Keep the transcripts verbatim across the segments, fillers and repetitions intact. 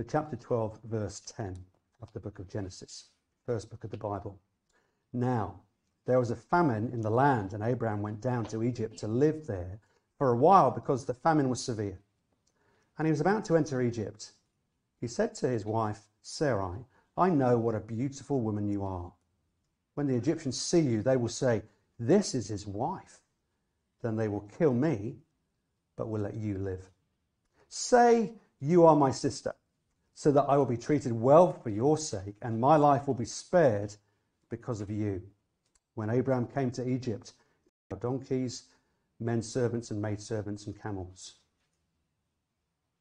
So chapter twelve, verse ten of the book of Genesis, first book of the Bible. Now, there was a famine in the land, and Abram went down to Egypt to live there for a while because the famine was severe. And he was about to enter Egypt. He said to his wife, Sarai, I know what a beautiful woman you are. When the Egyptians see you, they will say, this is his wife. Then they will kill me, but will let you live. Say, you are my sister, so that I will be treated well for your sake, and my life will be spared because of you. When Abram came to Egypt, there were donkeys, men servants and maidservants and camels.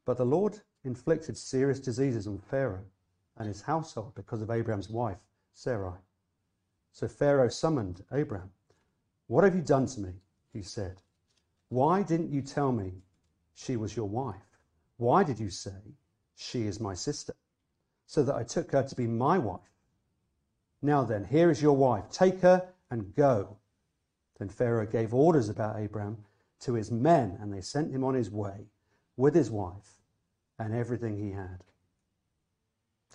But the Lord inflicted serious diseases on Pharaoh and his household because of Abram's wife, Sarai. So Pharaoh summoned Abram. What have you done to me? He said. Why didn't you tell me she was your wife? Why did you say she is my sister, so that I took her to be my wife? Now then, here is your wife. Take her and go. Then Pharaoh gave orders about Abram to his men, and they sent him on his way with his wife and everything he had.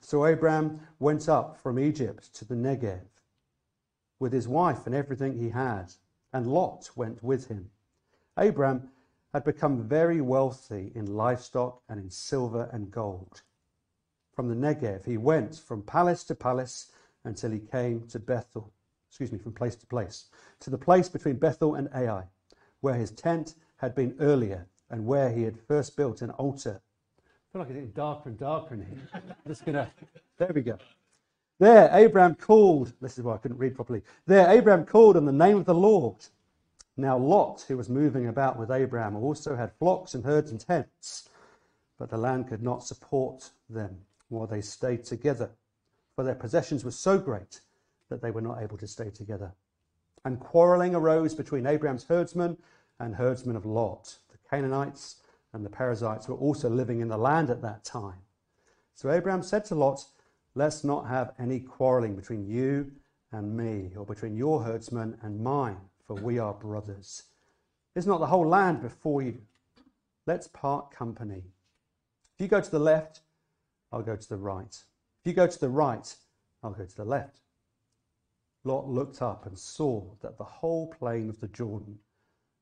So Abram went up from Egypt to the Negev with his wife and everything he had, and Lot went with him. Abram had become very wealthy in livestock and in silver and gold. From the Negev he went from palace to palace until he came to Bethel, excuse me, from place to place, to the place between Bethel and Ai, where his tent had been earlier and where he had first built an altar. I feel like it's getting darker and darker in here. I'm just gonna, there we go. There Abram called, this is why I couldn't read properly. There Abram called on the name of the Lord. Now Lot, who was moving about with Abram, also had flocks and herds and tents, but the land could not support them while they stayed together, for their possessions were so great that they were not able to stay together. And quarreling arose between Abram's herdsmen and herdsmen of Lot. The Canaanites and the Perizzites were also living in the land at that time. So Abram said to Lot, let's not have any quarreling between you and me, or between your herdsmen and mine, for we are brothers. Is not the whole land before you? Let's part company. If you go to the left, I'll go to the right. If you go to the right, I'll go to the left. Lot looked up and saw that the whole plain of the Jordan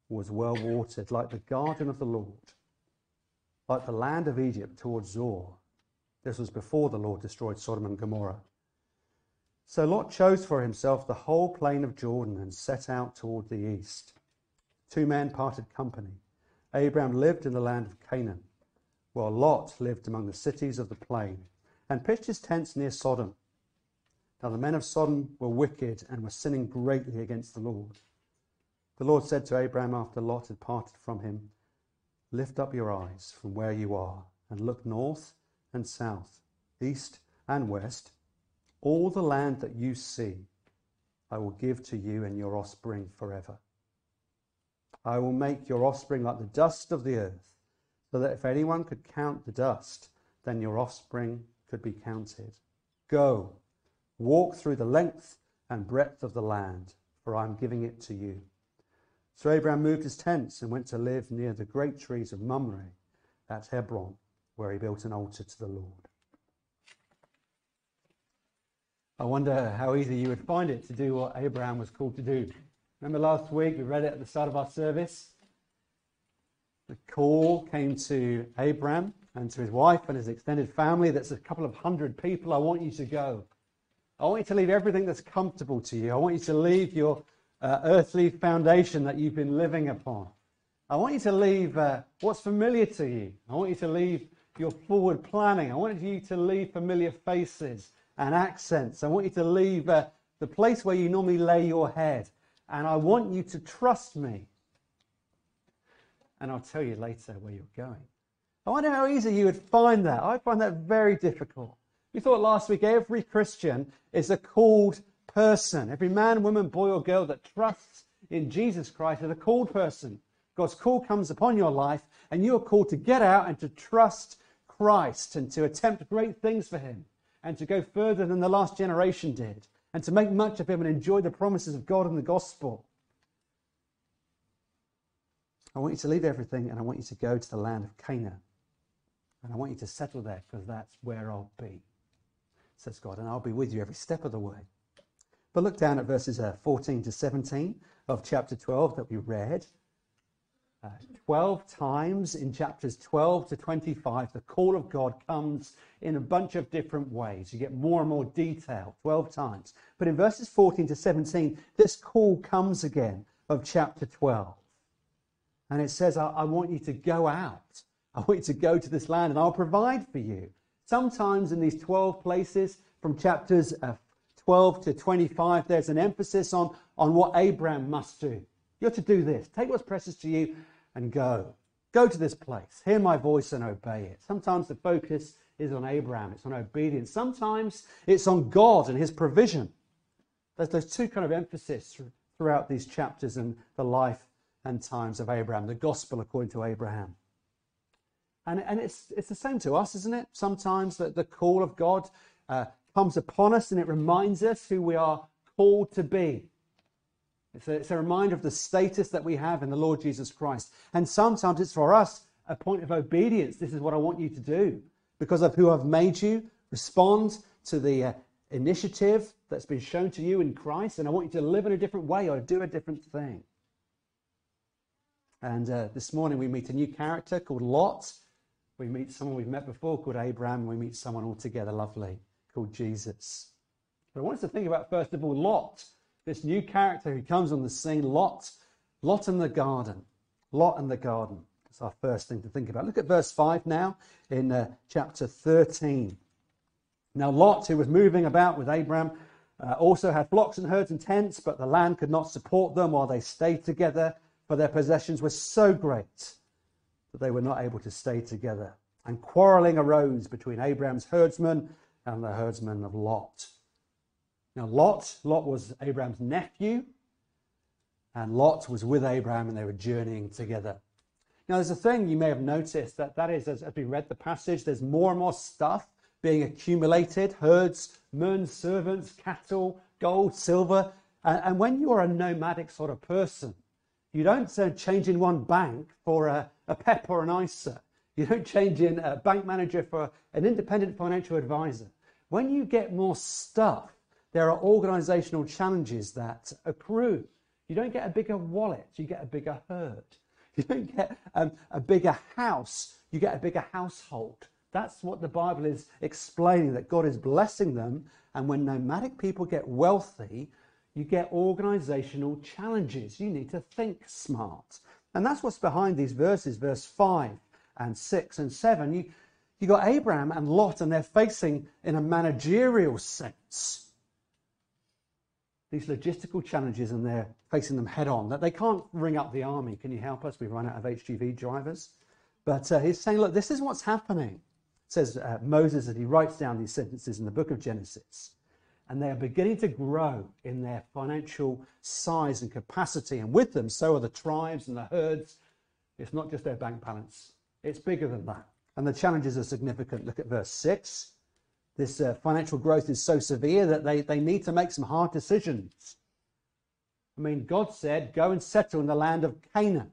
was well watered, like the garden of the Lord, like the land of Egypt towards Zor. This was before the Lord destroyed Sodom and Gomorrah. So Lot chose for himself the whole plain of Jordan and set out toward the east. Two men parted company. Abram lived in the land of Canaan, while Lot lived among the cities of the plain and pitched his tents near Sodom. Now the men of Sodom were wicked and were sinning greatly against the Lord. The Lord said to Abram after Lot had parted from him, lift up your eyes from where you are and look north and south, east and west. All the land that you see, I will give to you and your offspring forever. I will make your offspring like the dust of the earth, so that if anyone could count the dust, then your offspring could be counted. Go, walk through the length and breadth of the land, for I am giving it to you. So Abram moved his tents and went to live near the great trees of Mamre at Hebron, where he built an altar to the Lord. I wonder how easy you would find it to do what Abraham was called to do. Remember last week, we read it at the start of our service. The call came to Abraham and to his wife and his extended family. That's a couple of hundred people. I want you to go. I want you to leave everything that's comfortable to you. I want you to leave your uh, earthly foundation that you've been living upon. I want you to leave uh, what's familiar to you. I want you to leave your forward planning. I want you to leave familiar faces and accents. I want you to leave uh, the place where you normally lay your head. And I want you to trust me. And I'll tell you later where you're going. I wonder how easy you would find that. I find that very difficult. We thought last week every Christian is a called person. Every man, woman, boy or girl that trusts in Jesus Christ is a called person. God's call comes upon your life and you are called to get out and to trust Christ and to attempt great things for him and to go further than the last generation did and to make much of him and enjoy the promises of God and the gospel. I want you to leave everything and I want you to go to the land of Canaan. And I want you to settle there, because that's where I'll be, says God, and I'll be with you every step of the way. But look down at verses uh, fourteen to seventeen of chapter twelve that we read. Uh, twelve times in chapters twelve to twenty-five, the call of God comes in a bunch of different ways. You get more and more detail, twelve times. But in verses fourteen to seventeen, this call comes again of chapter twelve. And it says, I, I want you to go out. I want you to go to this land and I'll provide for you. Sometimes in these twelve places from chapters uh, twelve to twenty-five, there's an emphasis on, on what Abram must do. You're to do this. Take what's precious to you and go. Go to this place. Hear my voice and obey it. Sometimes the focus is on Abram. It's on obedience. Sometimes it's on God and his provision. There's those two kind of emphasis throughout these chapters and the life and times of Abram, the gospel according to Abraham. And, and it's, it's the same to us, isn't it? Sometimes that the call of God uh, comes upon us and it reminds us who we are called to be. It's a, it's a reminder of the status that we have in the Lord Jesus Christ. And sometimes it's for us a point of obedience. This is what I want you to do. Because of who I've made you, respond to the uh, initiative that's been shown to you in Christ. And I want you to live in a different way or do a different thing. And uh, this morning we meet a new character called Lot. We meet someone we've met before called Abram. We meet someone altogether lovely called Jesus. But I want us to think about, first of all, Lot, this new character who comes on the scene, Lot, Lot in the garden, Lot in the garden. That's our first thing to think about. Look at verse five now in uh, chapter thirteen. Now Lot, who was moving about with Abram, uh, also had flocks and herds and tents, but the land could not support them while they stayed together, for their possessions were so great that they were not able to stay together. And quarreling arose between Abram's herdsmen and the herdsmen of Lot. Now Lot, Lot was Abram's nephew, and Lot was with Abram and they were journeying together. Now there's a thing you may have noticed that that is, as, as we read the passage, there's more and more stuff being accumulated, herds, men, servants, cattle, gold, silver. And, and when you're a nomadic sort of person, you don't uh, change in one bank for a, a P E P or an I S A. You don't change in a bank manager for an independent financial advisor. When you get more stuff, there are organizational challenges that accrue. You don't get a bigger wallet, you get a bigger herd. You don't get um, a bigger house, you get a bigger household. That's what the Bible is explaining, that God is blessing them. And when nomadic people get wealthy, you get organizational challenges. You need to think smart. And that's what's behind these verses, verse five and six and seven. You, you got Abram and Lot, and they're facing, in a managerial sense, these logistical challenges, and they're facing them head on. That they can't ring up the army. Can you help us? We've run out of H G V drivers. But uh, he's saying, look, this is what's happening, says uh, Moses, and he writes down these sentences in the book of Genesis. And they are beginning to grow in their financial size and capacity. And with them, so are the tribes and the herds. It's not just their bank balance. It's bigger than that. And the challenges are significant. Look at verse six. This uh, financial growth is so severe that they, they need to make some hard decisions. I mean, God said, go and settle in the land of Canaan.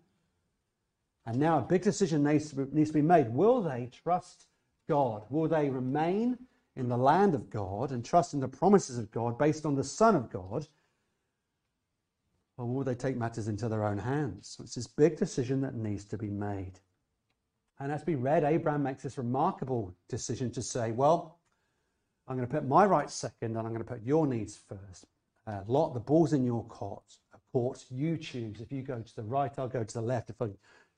And now a big decision needs to be, needs to be made. Will they trust God? Will they remain in the land of God and trust in the promises of God based on the Son of God? Or will they take matters into their own hands? So it's this big decision that needs to be made. And as we read, Abraham makes this remarkable decision to say, well, I'm going to put my rights second and I'm going to put your needs first. Uh, Lot, the ball's in your court. court. You choose. If you go to the right, I'll go to the left. If I If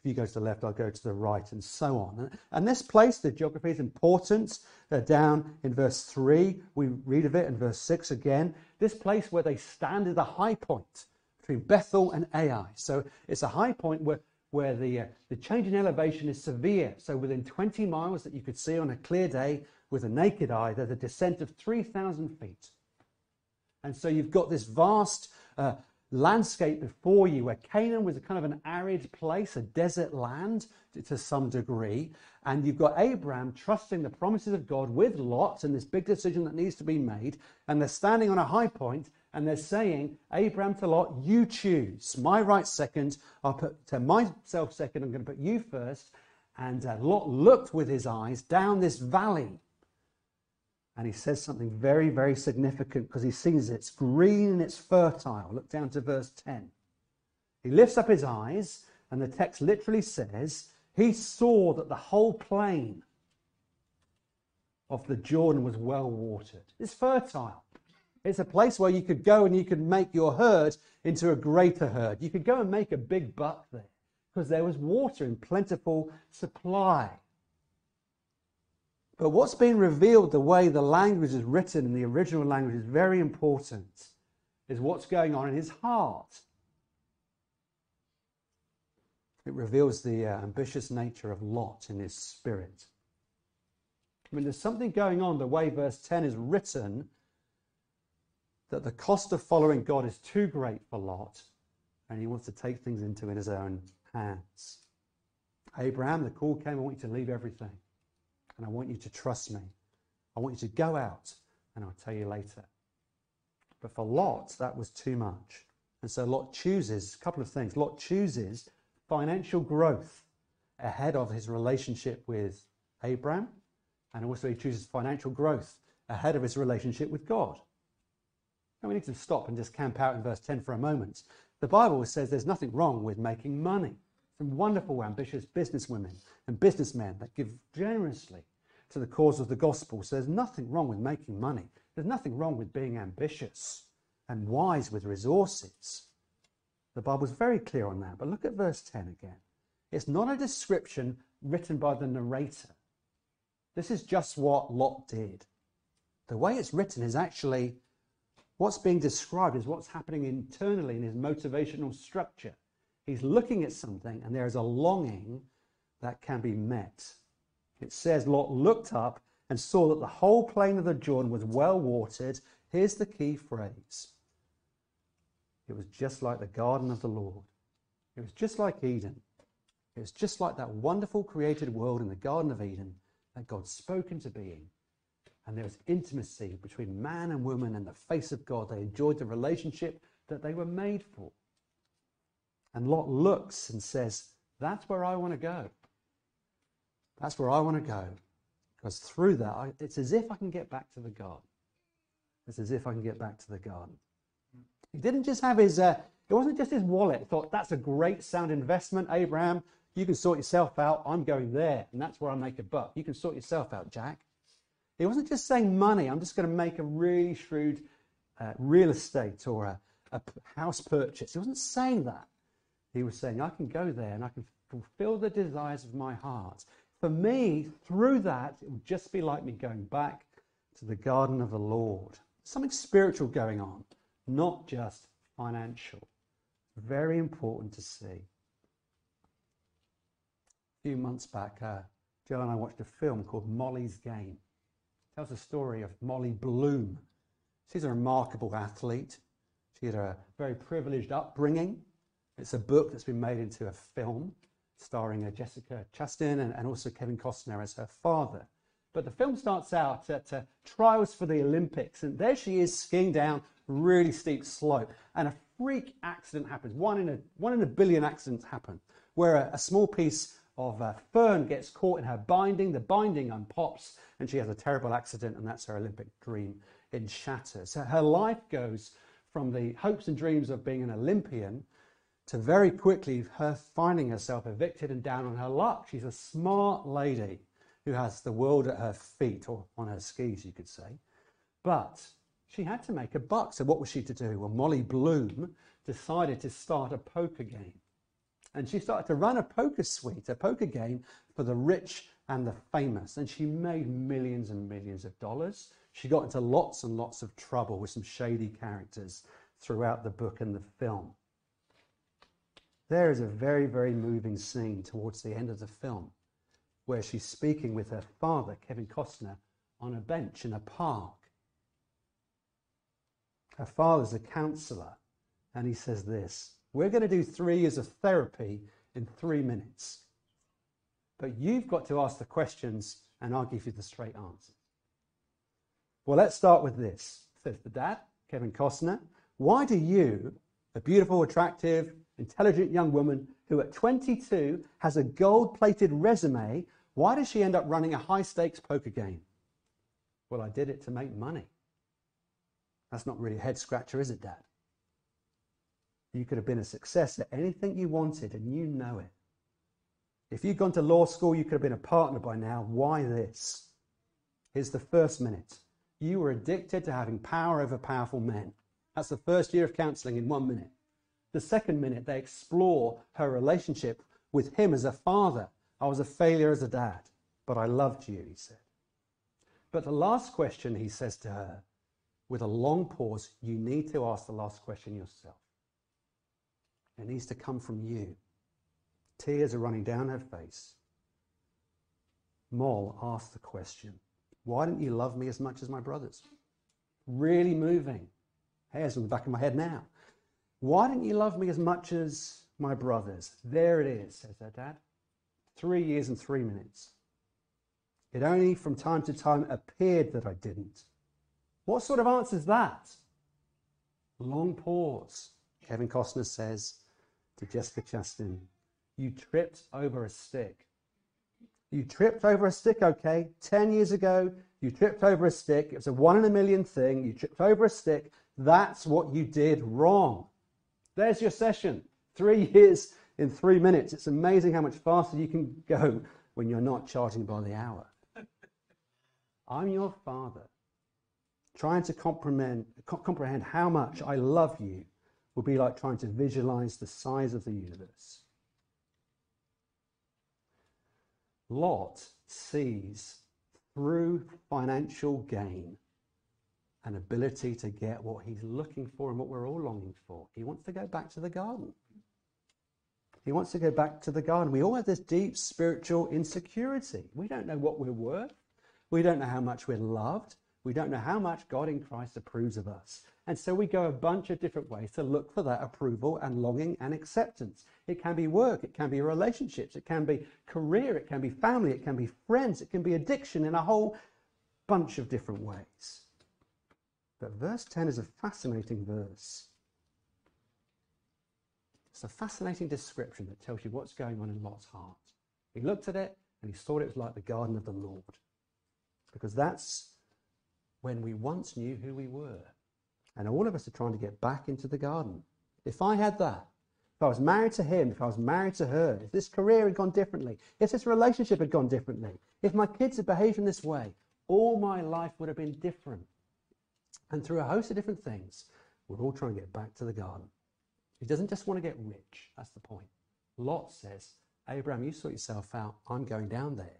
you go to the left, I'll go to the right, and so on. And this place, the geography is important. They're down in verse three. We read of it in verse six again. This place where they stand is a high point between Bethel and Ai. So it's a high point where, where the, uh, the change in elevation is severe. So within twenty miles that you could see on a clear day with a naked eye, there's a descent of three thousand feet. And so you've got this vast uh, landscape before you, where Canaan was a kind of an arid place, a desert land to some degree, and you've got Abram trusting the promises of God with Lot and this big decision that needs to be made, and they're standing on a high point and they're saying, Abram to Lot, you choose. My right second, I'll put to myself second, I'm going to put you first. And uh, Lot looked with his eyes down this valley. And he says something very, very significant because he sees it's green and it's fertile. Look down to verse ten. He lifts up his eyes and the text literally says he saw that the whole plain of the Jordan was well watered. It's fertile. It's a place where you could go and you could make your herd into a greater herd. You could go and make a big buck there because there was water in plentiful supply. But what's been revealed, the way the language is written in the original language, is very important, is what's going on in his heart. It reveals the uh, ambitious nature of Lot in his spirit. I mean, there's something going on the way verse ten is written, that the cost of following God is too great for Lot, and he wants to take things into his own hands. Abraham, the call came, I want you to leave everything, and I want you to trust me. I want you to go out, and I'll tell you later. But for Lot, that was too much. And so Lot chooses, a couple of things. Lot chooses financial growth ahead of his relationship with Abraham, and also he chooses financial growth ahead of his relationship with God. And we need to stop and just camp out in verse ten for a moment. The Bible says there's nothing wrong with making money. Some wonderful, ambitious businesswomen and businessmen that give generously to the cause of the gospel. So there's nothing wrong with making money. There's nothing wrong with being ambitious and wise with resources. The Bible's very clear on that. But look at verse ten again. It's not a description written by the narrator. This is just what Lot did. The way it's written is actually... what's being described is what's happening internally in his motivational structure. He's looking at something and there is a longing that can be met. It says Lot looked up and saw that the whole plain of the Jordan was well watered. Here's the key phrase. It was just like the garden of the Lord. It was just like Eden. It was just like that wonderful created world in the Garden of Eden that God spoke into being. And there was intimacy between man and woman and the face of God. They enjoyed the relationship that they were made for. And Lot looks and says, that's where I want to go. That's where I want to go. Because through that, I, it's as if I can get back to the garden. It's as if I can get back to the garden. He didn't just have his, uh, it wasn't just his wallet. He thought, that's a great sound investment, Abraham. You can sort yourself out. I'm going there. And that's where I make a buck. You can sort yourself out, Jack. He wasn't just saying money, I'm just going to make a really shrewd uh, real estate or a, a house purchase. He wasn't saying that. He was saying, I can go there and I can fulfill the desires of my heart. For me, through that, it would just be like me going back to the garden of the Lord. Something spiritual going on, not just financial. Very important to see. A few months back, uh, Joe and I watched a film called Molly's Game. Tells the story of Molly Bloom. She's a remarkable athlete. She had a very privileged upbringing. It's a book that's been made into a film starring uh, Jessica Chastain and, and also Kevin Costner as her father. But the film starts out at uh, trials for the Olympics, and there she is skiing down a really steep slope, and a freak accident happens. One in a, one in a billion accidents happen, where a, a small piece of a fern gets caught in her binding, the binding unpops, and she has a terrible accident, and that's her Olympic dream in shatters. So her life goes from the hopes and dreams of being an Olympian to very quickly her finding herself evicted and down on her luck. She's a smart lady who has the world at her feet, or on her skis, you could say. But she had to make a buck, so what was she to do? Well, Molly Bloom decided to start a poker game. And she started to run a poker suite, a poker game for the rich and the famous. And she made millions and millions of dollars. She got into lots and lots of trouble with some shady characters throughout the book and the film. There is a very, very moving scene towards the end of the film where she's speaking with her father, Kevin Costner, on a bench in a park. Her father's a counsellor, and he says this. We're going to do three years of therapy in three minutes. But you've got to ask the questions and I'll give you the straight answer. Well, let's start with this, says the dad, Kevin Costner. Why do you, a beautiful, attractive, intelligent young woman who at twenty-two has a gold-plated resume, why does she end up running a high-stakes poker game? Well, I did it to make money. That's not really a head-scratcher, is it, Dad? You could have been a success at anything you wanted, and you know it. If you'd gone to law school, you could have been a partner by now. Why this? Here's the first minute. You were addicted to having power over powerful men. That's the first year of counseling in one minute. The second minute, they explore her relationship with him as a father. I was a failure as a dad, but I loved you, he said. But the last question, he says to her, with a long pause, you need to ask the last question yourself. It needs to come from you. Tears are running down her face. Moll asked the question, why didn't you love me as much as my brothers? Really moving. Hairs on the back of my head now. Why didn't you love me as much as my brothers? There it is, says her dad. Three years and three minutes. It only from time to time appeared that I didn't. What sort of answer is that? Long pause. Kevin Costner says to Jessica Chastain, you tripped over a stick. You tripped over a stick, okay? Ten years ago, you tripped over a stick. It was a one in a million thing. You tripped over a stick. That's what you did wrong. There's your session. Three years in three minutes. It's amazing how much faster you can go when you're not charging by the hour. I'm your father. Trying to comprehend, comprehend how much I love you will be like trying to visualize the size of the universe. Lot sees through financial gain an ability to get what he's looking for and what we're all longing for. He wants to go back to the garden. He wants to go back to the garden. We all have this deep spiritual insecurity. We don't know what we're worth. We don't know how much we're loved. We don't know how much God in Christ approves of us. And so we go a bunch of different ways to look for that approval and longing and acceptance. It can be work, it can be relationships, it can be career, it can be family, it can be friends, it can be addiction in a whole bunch of different ways. But verse ten is a fascinating verse. It's a fascinating description that tells you what's going on in Lot's heart. He looked at it and he thought it was like the garden of the Lord. Because that's when we once knew who we were. And all of us are trying to get back into the garden. If I had that, if I was married to him, if I was married to her, if this career had gone differently, if this relationship had gone differently, if my kids had behaved in this way, all my life would have been different. And through a host of different things, we're all trying to get back to the garden. He doesn't just want to get rich. That's the point. Lot says, Abram, you sort yourself out. I'm going down there.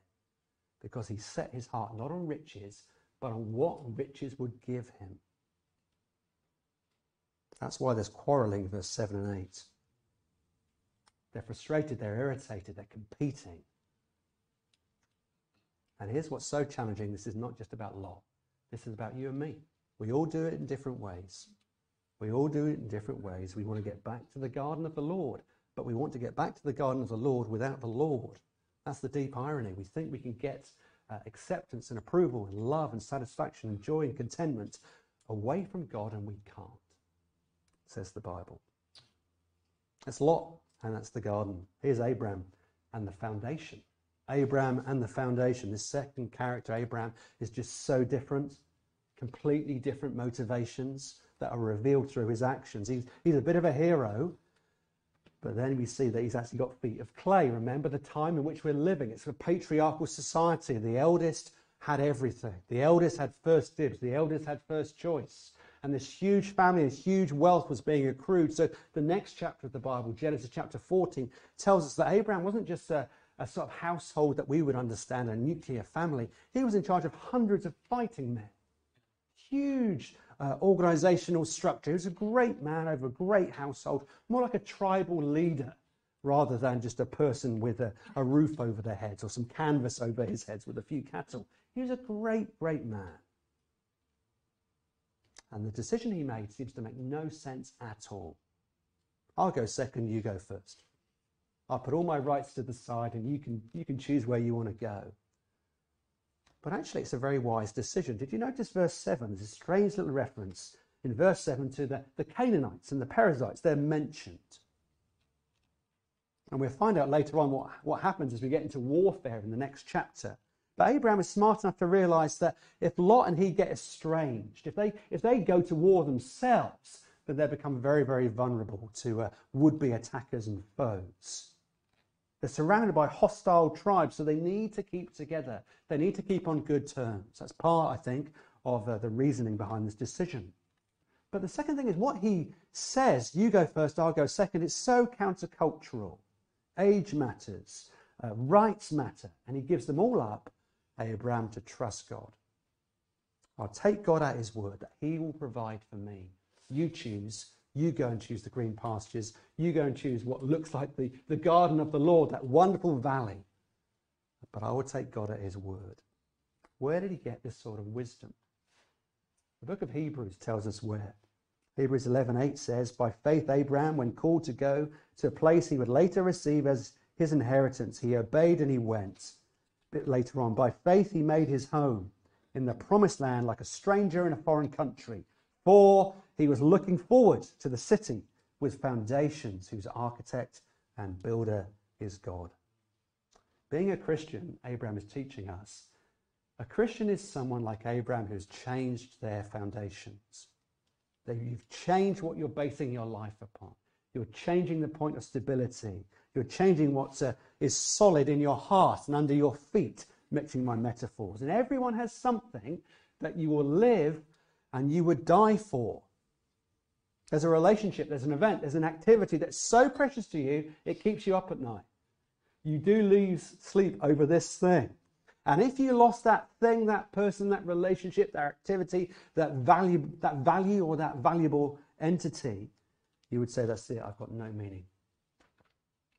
Because he set his heart not on riches, but on what riches would give him. That's why there's quarreling, verse seven and eight. They're frustrated, they're irritated, they're competing. And here's what's so challenging. This is not just about Lot. This is about you and me. We all do it in different ways. We all do it in different ways. We want to get back to the garden of the Lord, but we want to get back to the garden of the Lord without the Lord. That's the deep irony. We think we can get uh, acceptance and approval and love and satisfaction and joy and contentment away from God, and we can't, says the Bible. That's Lot, and that's the garden. Here's Abram and the foundation. Abram and the foundation. This second character, Abram, is just so different. Completely different motivations that are revealed through his actions. He's, he's a bit of a hero, but then we see that he's actually got feet of clay. Remember the time in which we're living. It's a patriarchal society. The eldest had everything. The eldest had first dibs. The eldest had first choice. And this huge family, this huge wealth was being accrued. So the next chapter of the Bible, Genesis chapter fourteen, tells us that Abraham wasn't just a, a sort of household that we would understand, a nuclear family. He was in charge of hundreds of fighting men. Huge uh, organizational structure. He was a great man over a great household, more like a tribal leader rather than just a person with a, a roof over their heads or some canvas over his heads with a few cattle. He was a great, great man. And the decision he made seems to make no sense at all. I'll go second, you go first. I'll put all my rights to the side and you can, you can choose where you want to go. But actually, it's a very wise decision. Did you notice verse seven? There's a strange little reference in verse seven to the, the Canaanites and the Perizzites. They're mentioned. And we'll find out later on what, what happens as we get into warfare in the next chapter. But Abraham is smart enough to realize that if Lot and he get estranged, if they, if they go to war themselves, then they become very, very vulnerable to uh, would-be attackers and foes. They're surrounded by hostile tribes, so they need to keep together. They need to keep on good terms. That's part, I think, of uh, the reasoning behind this decision. But the second thing is what he says, you go first, I'll go second, it's so countercultural. Age matters, uh, rights matter, and he gives them all up, Abraham, to trust God. I'll take God at his word that he will provide for me. You choose, you go and choose the green pastures, you go and choose what looks like the, the garden of the Lord, that wonderful valley. But I will take God at his word. Where did he get this sort of wisdom? The book of Hebrews tells us where. Hebrews eleven eight says, by faith Abraham, when called to go to a place he would later receive as his inheritance, he obeyed and he went. A bit later on, by faith he made his home in the promised land like a stranger in a foreign country, for he was looking forward to the city with foundations whose architect and builder is God. Being a Christian, Abraham is teaching us, a Christian is someone like Abraham who's changed their foundations. That you've changed what you're basing your life upon. You're changing the point of stability. You're changing what uh, is solid in your heart and under your feet, mixing my metaphors. And everyone has something that you will live and you would die for. There's a relationship, there's an event, there's an activity that's so precious to you, it keeps you up at night. You do lose sleep over this thing. And if you lost that thing, that person, that relationship, that activity, that value, that value or that valuable entity, you would say, that's it, I've got no meaning.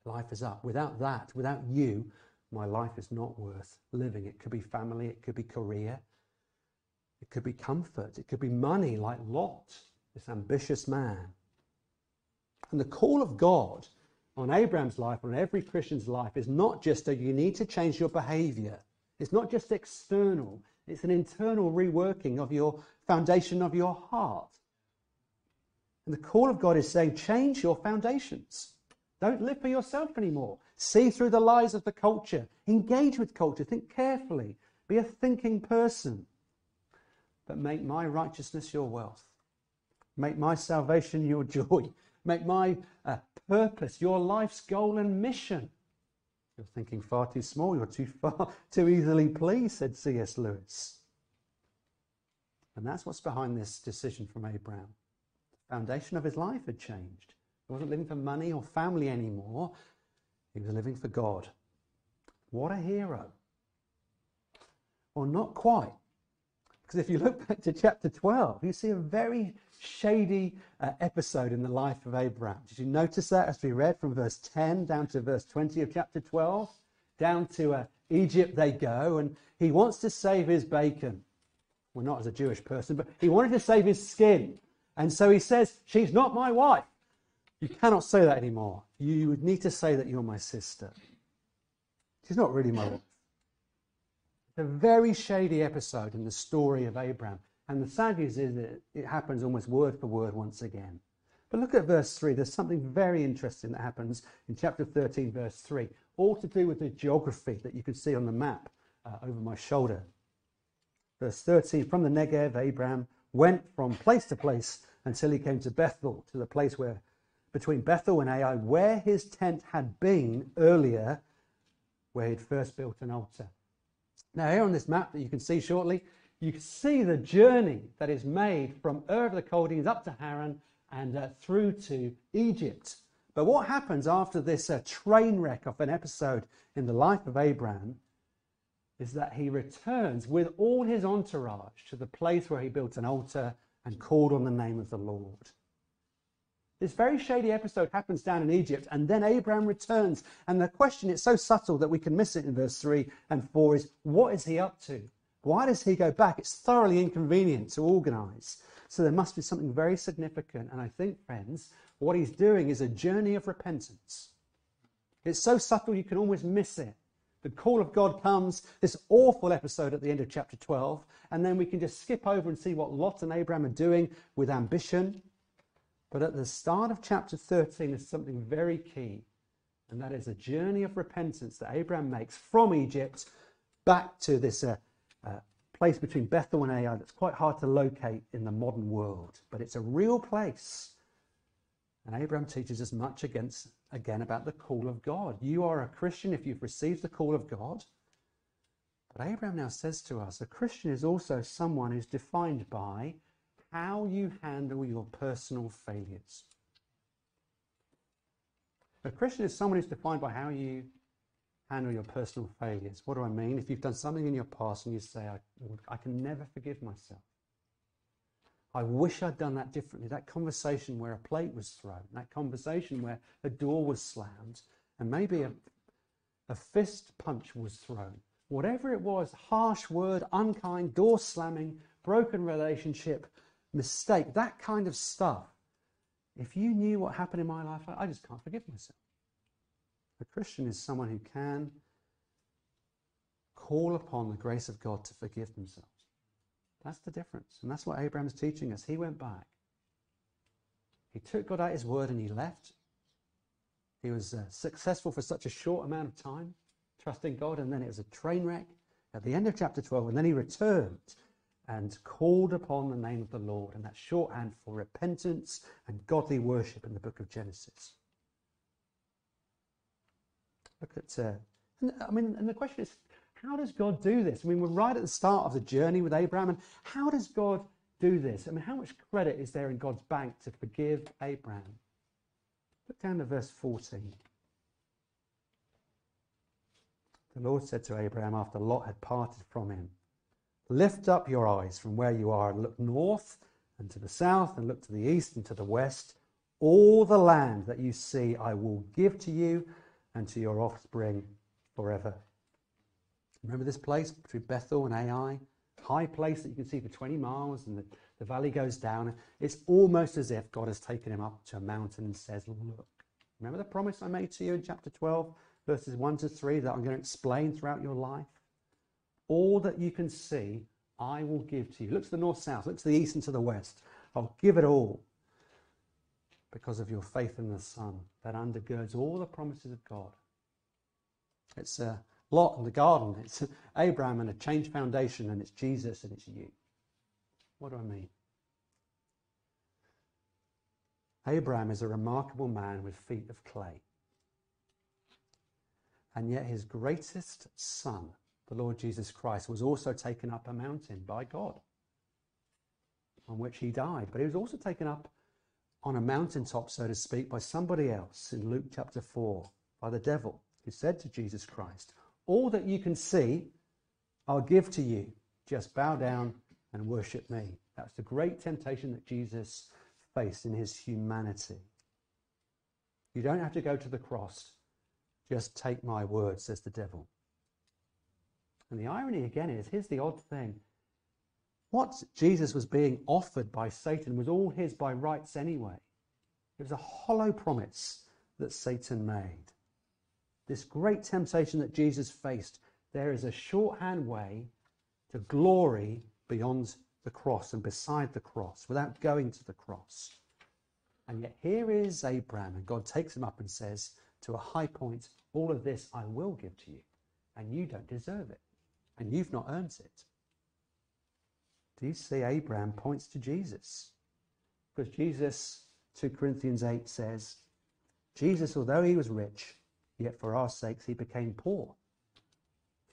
Life is up. Without that, without you, my life is not worth living. It could be family, it could be career, it could be comfort, it could be money like Lot, this ambitious man. And the call of God on Abraham's life, on every Christian's life, is not just that you need to change your behavior. It's not just external, it's an internal reworking of your foundation of your heart. And the call of God is saying, change your foundations. Don't live for yourself anymore. See through the lies of the culture. Engage with culture. Think carefully. Be a thinking person. But make my righteousness your wealth. Make my salvation your joy. Make my uh, purpose your life's goal and mission. You're thinking far too small, you're too far, too easily pleased, said C S Lewis. And that's what's behind this decision from Abraham. The foundation of his life had changed. He wasn't living for money or family anymore. He was living for God. What a hero. Well, not quite. Because if you look back to chapter twelve, you see a very shady uh, episode in the life of Abraham. Did you notice that as we read from verse ten down to verse twenty of chapter twelve? Down to uh, Egypt they go, and he wants to save his bacon. Well, not as a Jewish person, but he wanted to save his skin. And so he says, she's not my wife. You cannot say that anymore. You would need to say that you're my sister. She's not really my wife. It's a very shady episode in the story of Abraham. And the sad news is that it happens almost word for word once again. But look at verse three. There's something very interesting that happens in chapter thirteen, verse three. All to do with the geography that you can see on the map uh, over my shoulder. Verse thirteen, from the Negev, Abraham went from place to place until he came to Bethel, to the place where, between Bethel and Ai, where his tent had been earlier, where he'd first built an altar. Now here on this map that you can see shortly, you can see the journey that is made from Ur of the Chaldeans up to Haran and uh, through to Egypt. But what happens after this uh, train wreck of an episode in the life of Abraham is that he returns with all his entourage to the place where he built an altar and called on the name of the Lord. This very shady episode happens down in Egypt, and then Abraham returns. And the question, it's so subtle that we can miss it in verse three and four, is what is he up to? Why does he go back? It's thoroughly inconvenient to organise. So there must be something very significant. And I think, friends, what he's doing is a journey of repentance. It's so subtle you can almost miss it. The call of God comes, this awful episode at the end of chapter twelve, and then we can just skip over and see what Lot and Abraham are doing with ambition. But at the start of chapter thirteen is something very key. And that is a journey of repentance that Abraham makes from Egypt back to this uh, uh, place between Bethel and Ai that's quite hard to locate in the modern world. But it's a real place. And Abraham teaches us much against, again about the call of God. You are a Christian if you've received the call of God. But Abraham now says to us, a Christian is also someone who's defined by how you handle your personal failures. A Christian is someone who's defined by how you handle your personal failures. What do I mean? If you've done something in your past and you say, I, I can never forgive myself. I wish I'd done that differently. That conversation where a plate was thrown, that conversation where a door was slammed, and maybe a, a fist punch was thrown. Whatever it was, harsh word, unkind, door slamming, broken relationship, mistake, that kind of stuff. If you knew what happened in my life, I just can't forgive myself. A Christian is someone who can call upon the grace of God to forgive themselves. That's the difference. And that's what Abraham's teaching us. He went back. He took God at his word and he left. He was uh, successful for such a short amount of time, trusting God, and then it was a train wreck at the end of chapter twelve. And then he returned and called upon the name of the Lord. And that's shorthand for repentance and godly worship in the book of Genesis. Look at, uh, and, I mean, and the question is, how does God do this? I mean, we're right at the start of the journey with Abraham, and how does God do this? I mean, how much credit is there in God's bank to forgive Abraham? Look down to verse fourteen. The Lord said to Abraham after Lot had parted from him, lift up your eyes from where you are and look north and to the south and look to the east and to the west. All the land that you see I will give to you and to your offspring forever. Remember this place between Bethel and Ai? High place that you can see for twenty miles, and the, the valley goes down. It's almost as if God has taken him up to a mountain and says, look, remember the promise I made to you in chapter twelve, verses one to three, that I'm going to explain throughout your life? All that you can see, I will give to you. Look to the north, south, look to the east and to the west. I'll give it all because of your faith in the Son that undergirds all the promises of God. It's a... Uh, Lot and the garden, it's Abraham and a changed foundation, and it's Jesus and it's you. What do I mean? Abraham is a remarkable man with feet of clay. And yet his greatest son, the Lord Jesus Christ, was also taken up a mountain by God on which he died. But he was also taken up on a mountaintop, so to speak, by somebody else in Luke chapter four, by the devil, who said to Jesus Christ, all that you can see, I'll give to you. Just bow down and worship me. That's the great temptation that Jesus faced in his humanity. You don't have to go to the cross. Just take my word, says the devil. And the irony again is, here's the odd thing. What Jesus was being offered by Satan was all his by rights anyway. It was a hollow promise that Satan made. This great temptation that Jesus faced, there is a shorthand way to glory beyond the cross and beside the cross, without going to the cross. And yet here is Abraham, and God takes him up and says, to a high point, all of this I will give to you, and you don't deserve it, and you've not earned it. Do you see Abraham points to Jesus? Because Jesus, two Corinthians eight says, Jesus, although he was rich, yet for our sakes he became poor,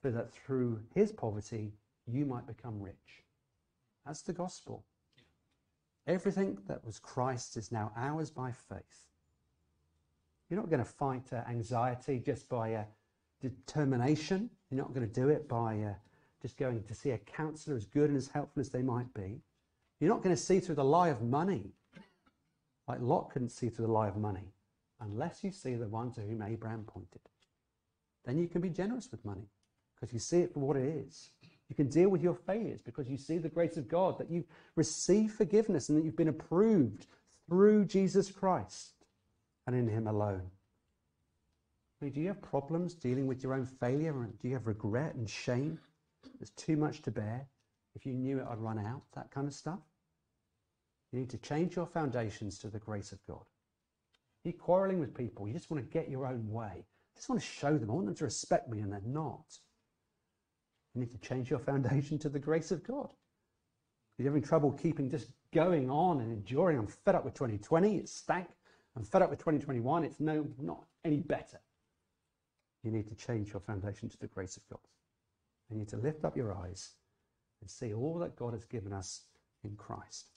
so that through his poverty you might become rich. That's the gospel. Everything that was Christ's is now ours by faith. You're not going to fight uh, anxiety just by uh, determination. You're not going to do it by uh, just going to see a counsellor as good and as helpful as they might be. You're not going to see through the lie of money, like Lot couldn't see through the lie of money, unless you see the one to whom Abraham pointed. Then you can be generous with money because you see it for what it is. You can deal with your failures because you see the grace of God, that you've received forgiveness and that you've been approved through Jesus Christ and in him alone. I mean, do you have problems dealing with your own failure? Do you have regret and shame? There's too much to bear. If you knew it, I'd run out, that kind of stuff. You need to change your foundations to the grace of God. You're quarreling with people. You just want to get your own way. I just want to show them. I want them to respect me, and they're not. You need to change your foundation to the grace of God. If you're having trouble keeping just going on and enduring, I'm fed up with twenty twenty, it's stank. I'm fed up with twenty twenty-one, it's no, not any better. You need to change your foundation to the grace of God. You need to lift up your eyes and see all that God has given us in Christ.